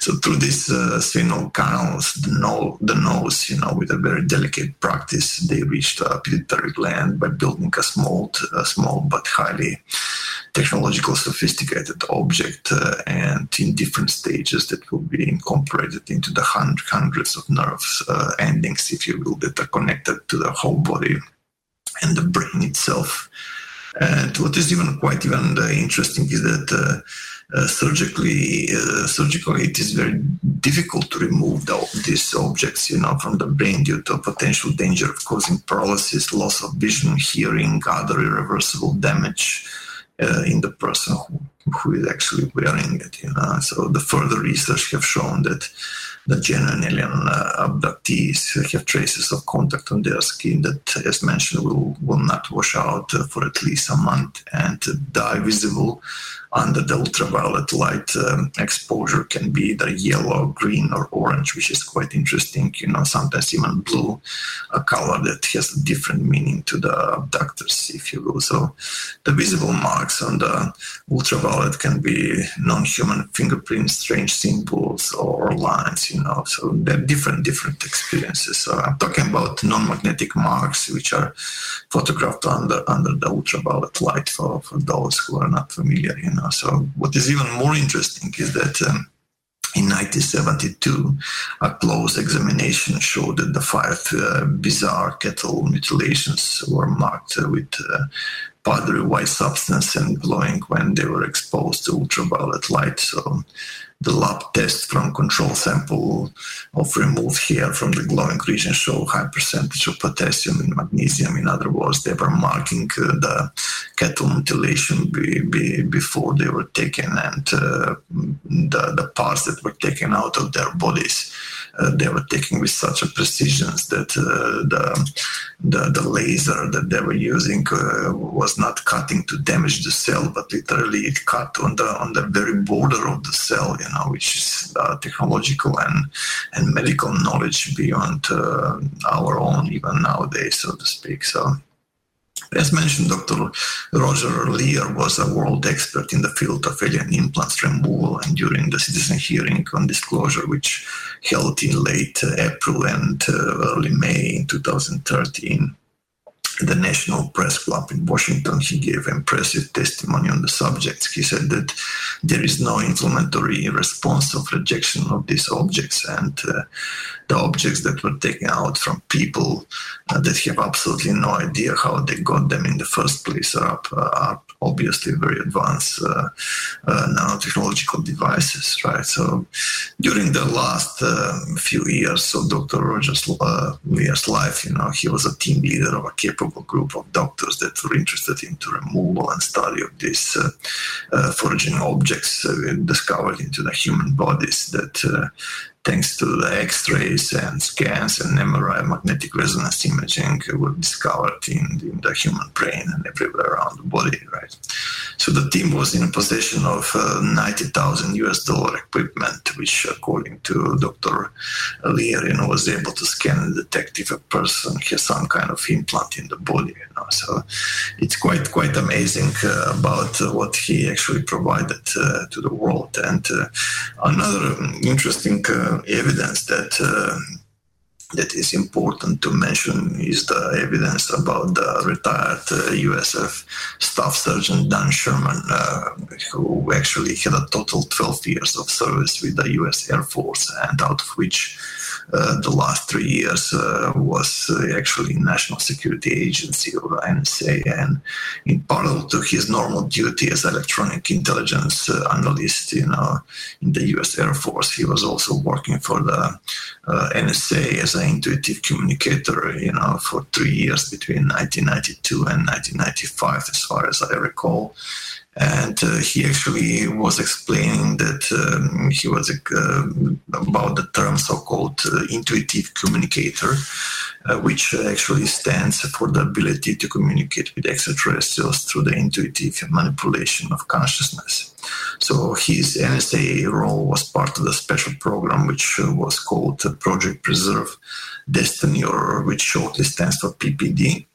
so through these uh, spinal canals, the, no, the nose, you know, with a very delicate practice, they reached a pituitary gland by building a small, a small but highly technological, sophisticated object, uh, and in different stages that will be incorporated into the hundred, hundreds of nerves uh, endings, if you will, that are connected to the whole body and the brain itself. And what is even quite even uh, interesting is that uh, uh, surgically, uh, surgically, it is very difficult to remove the, these objects, you know, from the brain due to a potential danger of causing paralysis, loss of vision, hearing, other irreversible damage uh, in the person who who is actually wearing it, you know. So the further research have shown that the genuine alien uh, abductees have traces of contact on their skin that, as mentioned, will, will not wash out uh, for at least a month, and dye visible under the ultraviolet light um, exposure can be either yellow, green, or orange, which is quite interesting, you know, sometimes even blue, a color that has a different meaning to the abductors, if you will. So the visible marks on the ultraviolet it can be non-human fingerprints, strange symbols, or lines, you know, so they're different, different experiences. So I'm talking about non-magnetic marks, which are photographed under under the ultraviolet light for, for those who are not familiar, you know. So what is even more interesting is that um, in nineteen seventy-two, a close examination showed that the five uh, bizarre cattle mutilations were marked uh, with uh, powdery white substance and glowing when they were exposed to ultraviolet light. So the lab test from control sample of removed hair from the glowing region showed high percentage of potassium and magnesium. In other words, they were marking uh, the cattle mutilation be, be, before they were taken, and uh, the, the parts that were taken out of their bodies, uh, they were taken with such a precision that uh, the, the the laser that they were using uh, was not cutting to damage the cell, but literally it cut on the on the very border of the cell, you know, which is uh, technological and and medical knowledge beyond uh, our own even nowadays, so to speak. So. As mentioned, Doctor Roselier was a world expert in the field of alien implants removal, and during the citizen hearing on disclosure, which held in late April and early May in two thousand thirteen, at the National Press Club in Washington, he gave impressive testimony on the subject. He said that there is no inflammatory response of rejection of these objects, and uh, the objects that were taken out from people uh, that have absolutely no idea how they got them in the first place are, uh, are obviously very advanced uh, uh, nanotechnological devices, right? So during the last uh, few years, so Doctor Roger's uh, Lear's life, you know, he was a team leader of a capable group of doctors that were interested into removal and study of these uh, uh, foreign objects uh, discovered into the human bodies that uh, thanks to the X-rays and scans and M R I, magnetic resonance imaging, were discovered in, in the human brain and everywhere around the body, right? So the team was in possession of uh, ninety thousand U S dollar equipment, which according to Doctor Lear, you know, was able to scan and detect if a person has some kind of implant in the body, you know. So it's quite, quite amazing uh, about uh, what he actually provided uh, to the world. And uh, another interesting uh, evidence that uh, that is important to mention is the evidence about the retired uh, U S F staff sergeant Dan Sherman, uh, who actually had a total twelve years of service with the U S Air Force, and out of which uh, the last three years uh, was uh, actually National Security Agency, or N S A, and in parallel to his normal duty as electronic intelligence uh, analyst, you know, in the U S Air Force, he was also working for the uh, N S A as an intuitive communicator, you know, for three years between nineteen ninety-two and nineteen ninety-five, as far as I recall. And uh, he actually was explaining that um, he was uh, about the term so-called uh, intuitive communicator, uh, which actually stands for the ability to communicate with extraterrestrials through the intuitive manipulation of consciousness. So his N S A role was part of the special program, which was called Project Preserve Destiny, or which shortly stands for P P D.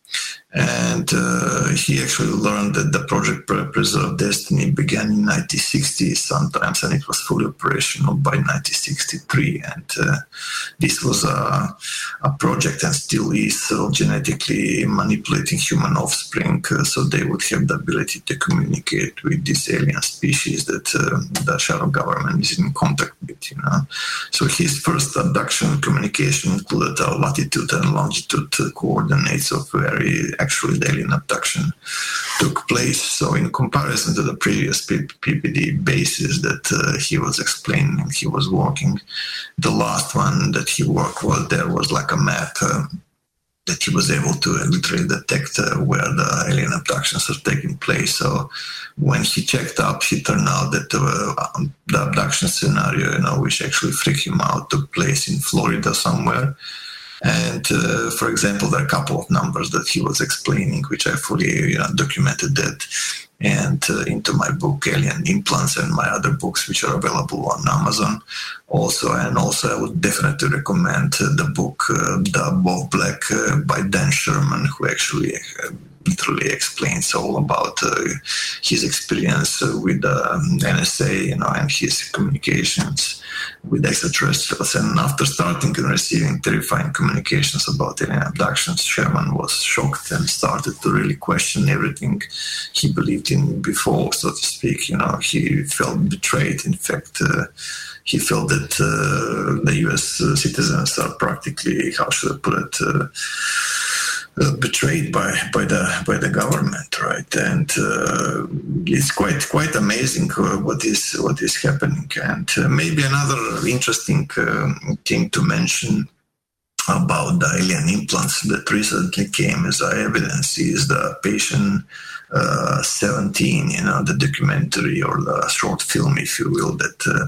And uh, he actually learned that the Project Preserve Destiny began in nineteen sixty sometimes, and it was fully operational by nineteen sixty-three. And uh, this was a, a project, and still is, of genetically manipulating human offspring uh, so they would have the ability to communicate with this alien species that uh, the shadow government is in contact with, you know. So his first abduction communication included the latitude and longitude coordinates of very actually the alien abduction took place. So in comparison to the previous P P D bases that uh, he was explaining, he was working, the last one that he worked was, there was like a map uh, that he was able to literally detect uh, where the alien abductions are taking place. So when he checked up, he turned out that uh, the abduction scenario, you know, which actually freaked him out, took place in Florida somewhere. And, uh, for example, there are a couple of numbers that he was explaining, which I fully, you know, documented that and uh, into my book, Alien Implants, and my other books, which are available on Amazon also. And also, I would definitely recommend uh, the book, uh, The Above Black, uh, by Dan Sherman, who actually uh, literally explains all about uh, his experience uh, with the um, N S A, you know, and his communications with extraterrestrials. And after starting and receiving terrifying communications about alien abductions, Sherman was shocked and started to really question everything he believed in before, so to speak. You know, he felt betrayed. In fact, uh, he felt that uh, the U S uh, citizens are practically, how should I put it, uh, Uh, betrayed by, by the by the government, right? And uh, it's quite quite amazing what is what is happening. And uh, maybe another interesting um, thing to mention about the alien implants that recently came as evidence is the Patient uh, seventeen, you know, the documentary or the short film, if you will, that Uh,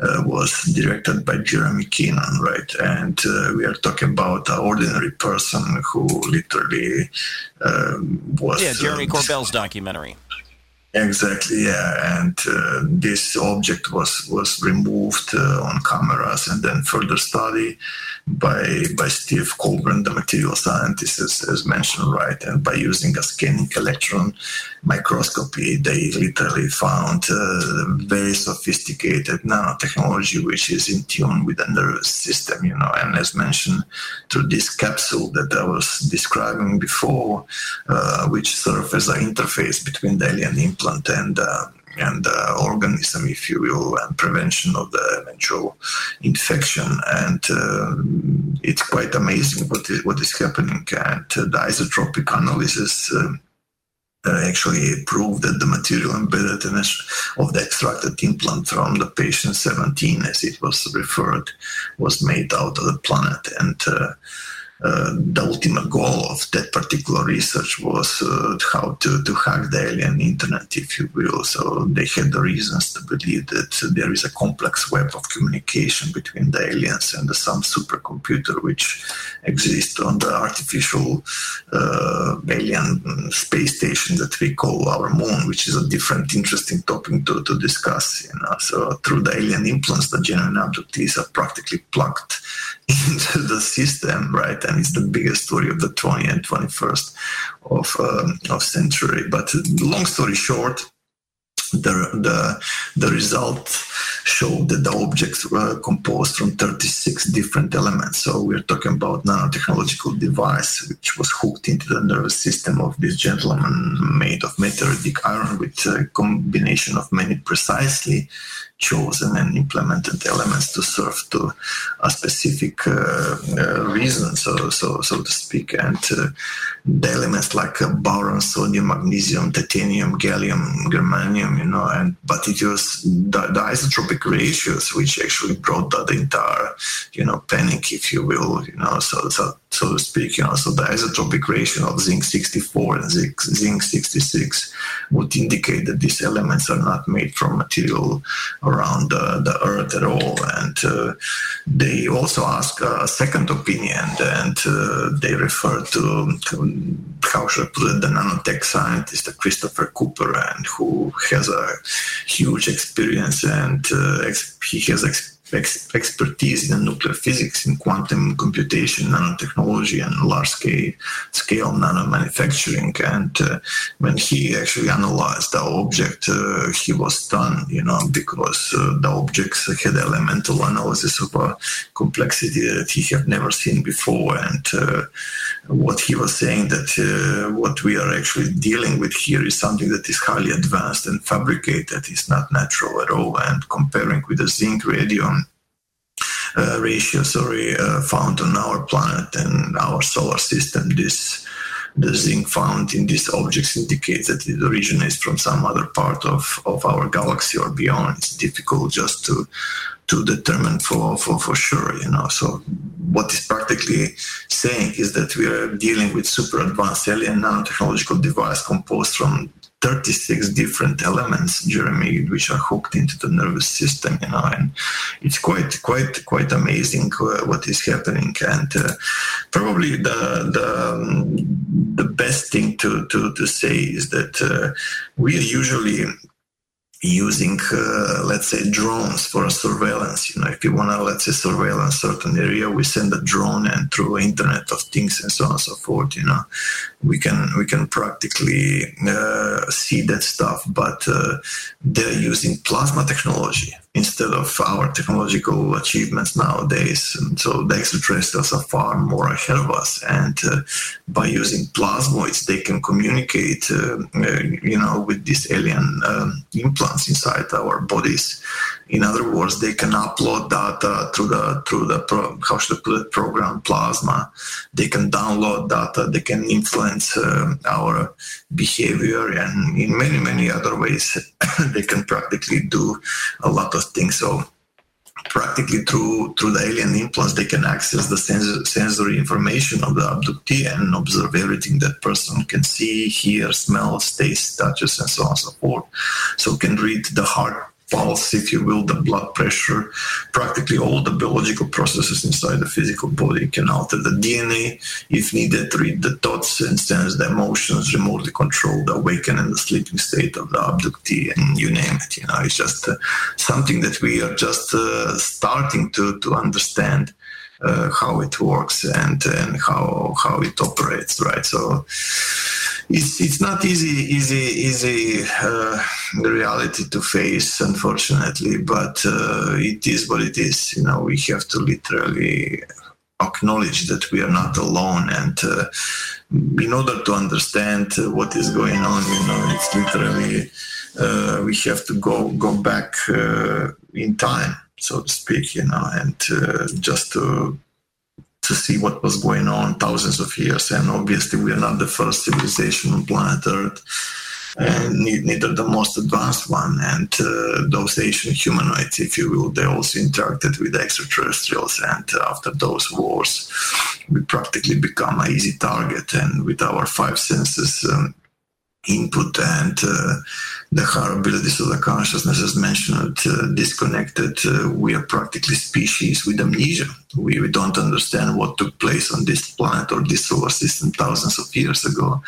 Uh, was directed by Jeremy Keenan, right? And uh, we are talking about an ordinary person who literally uh, was... Yeah, Jeremy uh, Corbell's documentary. Exactly, yeah. And uh, this object was, was removed uh, on cameras and then further studied by by Steve Colburn, the material scientist, as, as mentioned, right? And by using a scanning electron microscopy, they literally found uh, very sophisticated nanotechnology, which is in tune with the nervous system, you know. And as mentioned, through this capsule that I was describing before, uh, which serves as an interface between the alien implant and uh, and uh, organism, if you will, and prevention of the eventual infection. And uh, it's quite amazing what is, what is happening. And uh, the isotropic analysis uh, Uh, actually proved that the material embedded in of the extracted implant from the patient seventeen, as it was referred, was made out of the planet. And uh, uh, the ultimate goal of that particular research was uh, how to, to hack the alien internet, if you will. So they had the reasons to believe that there is a complex web of communication between the aliens and the, some supercomputer which exists on the artificial Uh, alien space station that we call our moon, which is a different interesting topic to, to discuss. You know, so through the alien implants, the genuine abductees are practically plugged into the system, right? And it's the biggest story of the twentieth and twenty-first of um, of century. But long story short, The, the the result showed that the objects were composed from thirty-six different elements. So we're talking about nanotechnological device which was hooked into the nervous system of this gentleman, made of meteoritic iron with a combination of many precisely chosen and implemented elements to serve to a specific uh, uh, reason, so so so to speak. And uh, the elements like uh, boron, sodium, magnesium, titanium, gallium, germanium, you know. And but it was the, the isotropic ratios which actually brought the, the entire, you know, panic, if you will, you know, so so so to speak, you know. So the isotropic ratio of zinc sixty-four and zinc, zinc sixty-six would indicate that these elements are not made from material around uh, the earth at all. And uh, they also ask a second opinion, and uh, they refer to, to, how should I put it, the nanotech scientist Christopher Cooper, and who has a huge experience, and uh, ex- he has experience expertise in nuclear physics, in quantum computation, nanotechnology, and large-scale scale nanomanufacturing. And uh, when he actually analyzed the object, uh, he was stunned, you know, because uh, the objects had elemental analysis of a complexity that he had never seen before. And uh, what he was saying, that uh, what we are actually dealing with here is something that is highly advanced and fabricated. It's not natural at all. And comparing with the zinc radium Uh, ratio, sorry, uh, found on our planet and our solar system, this the zinc found in these objects indicates that it originates from some other part of, of our galaxy or beyond. It's difficult just to to determine for, for, for sure, you know. So what is practically saying is that we are dealing with super advanced alien nanotechnological device composed from thirty-six different elements, Jeremy, which are hooked into the nervous system, you know. And it's quite, quite, quite amazing uh, what is happening. And uh, probably the the um, the best thing to to to say is that uh, we are usually using, uh, let's say, drones for a surveillance. You know, if you want to, let's say, surveil a certain area, we send a drone, and through Internet of Things and so on and so forth, you know, we can we can practically uh, see that stuff. But uh, they're using plasma technology instead of our technological achievements nowadays. And so the extraterrestrials are far more ahead of us. And uh, by using plasmoids, they can communicate, uh, uh, you know, with these alien um, implants inside our bodies. In other words, they can upload data through the through the pro, how should I put it, program plasma. They can download data. They can influence uh, our behavior, and in many many other ways, they can practically do a lot of things. So practically through through the alien implants, they can access the sens- sensory information of the abductee and observe everything that person can see, hear, smell, taste, touches, and so on and so forth. So can read the heart pulse, if you will, the blood pressure, practically all the biological processes inside the physical body. Can alter the D N A if needed, read the thoughts and sense the emotions, remotely control the awaken and the sleeping state of the abductee, and you name it. You know, it's just uh, something that we are just uh, starting to, to understand uh, how it works and, and how, how it operates, right? So It's it's not easy easy easy uh, reality to face, unfortunately, but uh, it is what it is. You know, we have to literally acknowledge that we are not alone, and uh, in order to understand what is going on, you know, it's literally uh, we have to go go back uh, in time, so to speak, you know, and uh, just to to see what was going on thousands of years. And obviously, we are not the first civilization on planet Earth, and neither the most advanced one. And uh, those ancient humanoids, if you will, they also interacted with extraterrestrials. And after those wars, we practically become an easy target. And with our five senses um, input and uh, the higher abilities of the consciousness, as mentioned, uh, disconnected, uh, we are practically species with amnesia. We, we don't understand what took place on this planet or this solar system thousands of years ago,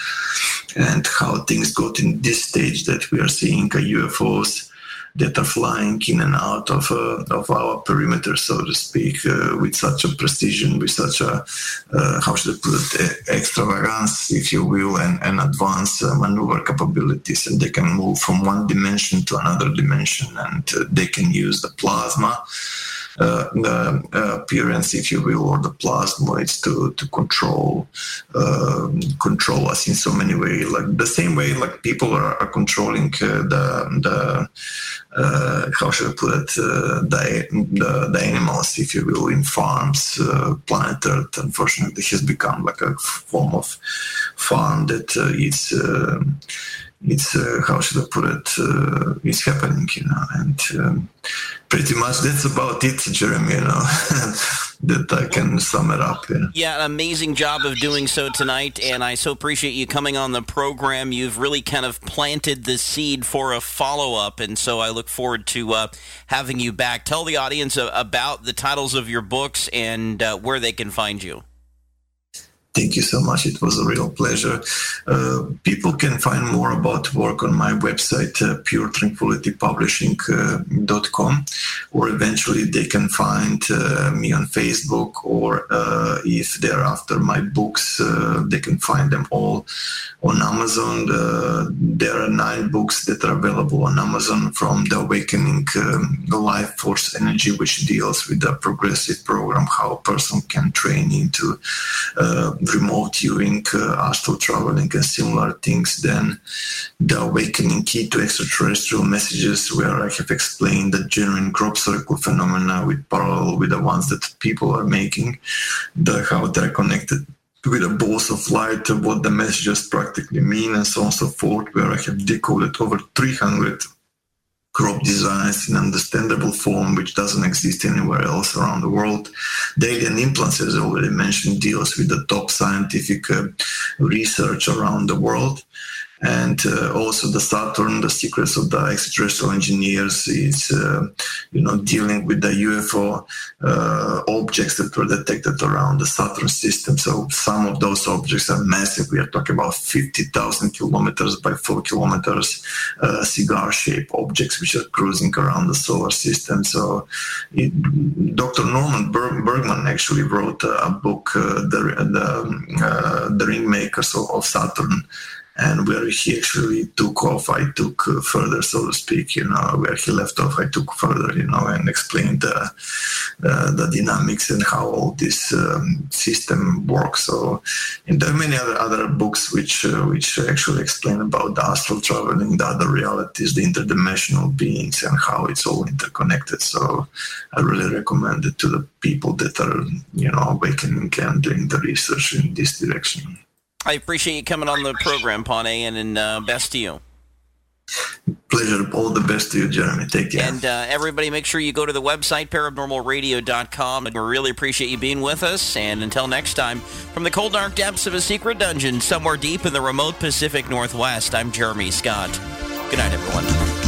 and how things got in this stage that we are seeing uh, U F Os that are flying in and out of uh, of our perimeter, so to speak, uh, with such a precision, with such a, uh, how should I put it, extravagance, if you will, and, and advanced uh, maneuver capabilities. And they can move from one dimension to another dimension, and uh, they can use the plasma Uh, the uh, appearance, if you will, or the plasmoids to to control uh, control us in so many ways, like the same way like people are, are controlling uh, the the uh, how should I put it uh, the, the the animals, if you will, in farms. Uh, planet Earth, unfortunately, has become like a form of farm that uh, is. Uh, It's uh, how should I put it? Uh, it's happening, you know, and um, pretty much that's about it, Jeremy. You know, that I can sum it up. You know? Yeah, amazing job of doing so tonight, and I so appreciate you coming on the program. You've really kind of planted the seed for a follow-up, and so I look forward to uh, having you back. Tell the audience uh, about the titles of your books and uh, where they can find you. Thank you so much. It was a real pleasure. Uh, people can find more about work on my website, uh, pure tranquility publishing dot com, or eventually they can find uh, me on Facebook, or uh, if they're after my books, uh, they can find them all on Amazon. Uh, there are nine books that are available on Amazon, from The Awakening, um, the Life Force Energy, which deals with the progressive program, how a person can train into uh, remote viewing, uh, astral traveling, and similar things. Then The Awakening Key to Extraterrestrial Messages, where I have explained the genuine crop circle phenomena with parallel with the ones that people are making, the how they're connected with the balls of light, what the messages practically mean, and so on and so forth, where I have decoded over three hundred crop designs in understandable form, which doesn't exist anywhere else around the world. The Alien Implants, as already mentioned, deals with the top scientific uh, research around the world. And uh, also the Saturn, the Secrets of the Extraterrestrial Engineers, is uh, you know, dealing with the U F O uh, objects that were detected around the Saturn system. So some of those objects are massive. We are talking about fifty thousand kilometers by four kilometers uh, cigar-shaped objects which are cruising around the solar system. So it, Doctor Norman Berg- Bergman actually wrote a, a book, uh, the the, uh, the Ringmakers of, of Saturn, and where he actually took off, I took further, so to speak, you know, where he left off, I took further, you know, and explained uh, uh, the dynamics and how all this um, system works. So, and there are many other, other books which uh, which actually explain about the astral traveling, the other realities, the interdimensional beings, and how it's all interconnected. So I really recommend it to the people that are, you know, awakening and doing the research in this direction. I appreciate you coming on the program, Pane, and, and uh, best to you. Pleasure. All the best to you, Jeremy. Take care. And uh, everybody, make sure you go to the website, parabnormal radio dot com. And we really appreciate you being with us. And until next time, from the cold, dark depths of a secret dungeon somewhere deep in the remote Pacific Northwest, I'm Jeremy Scott. Good night, everyone.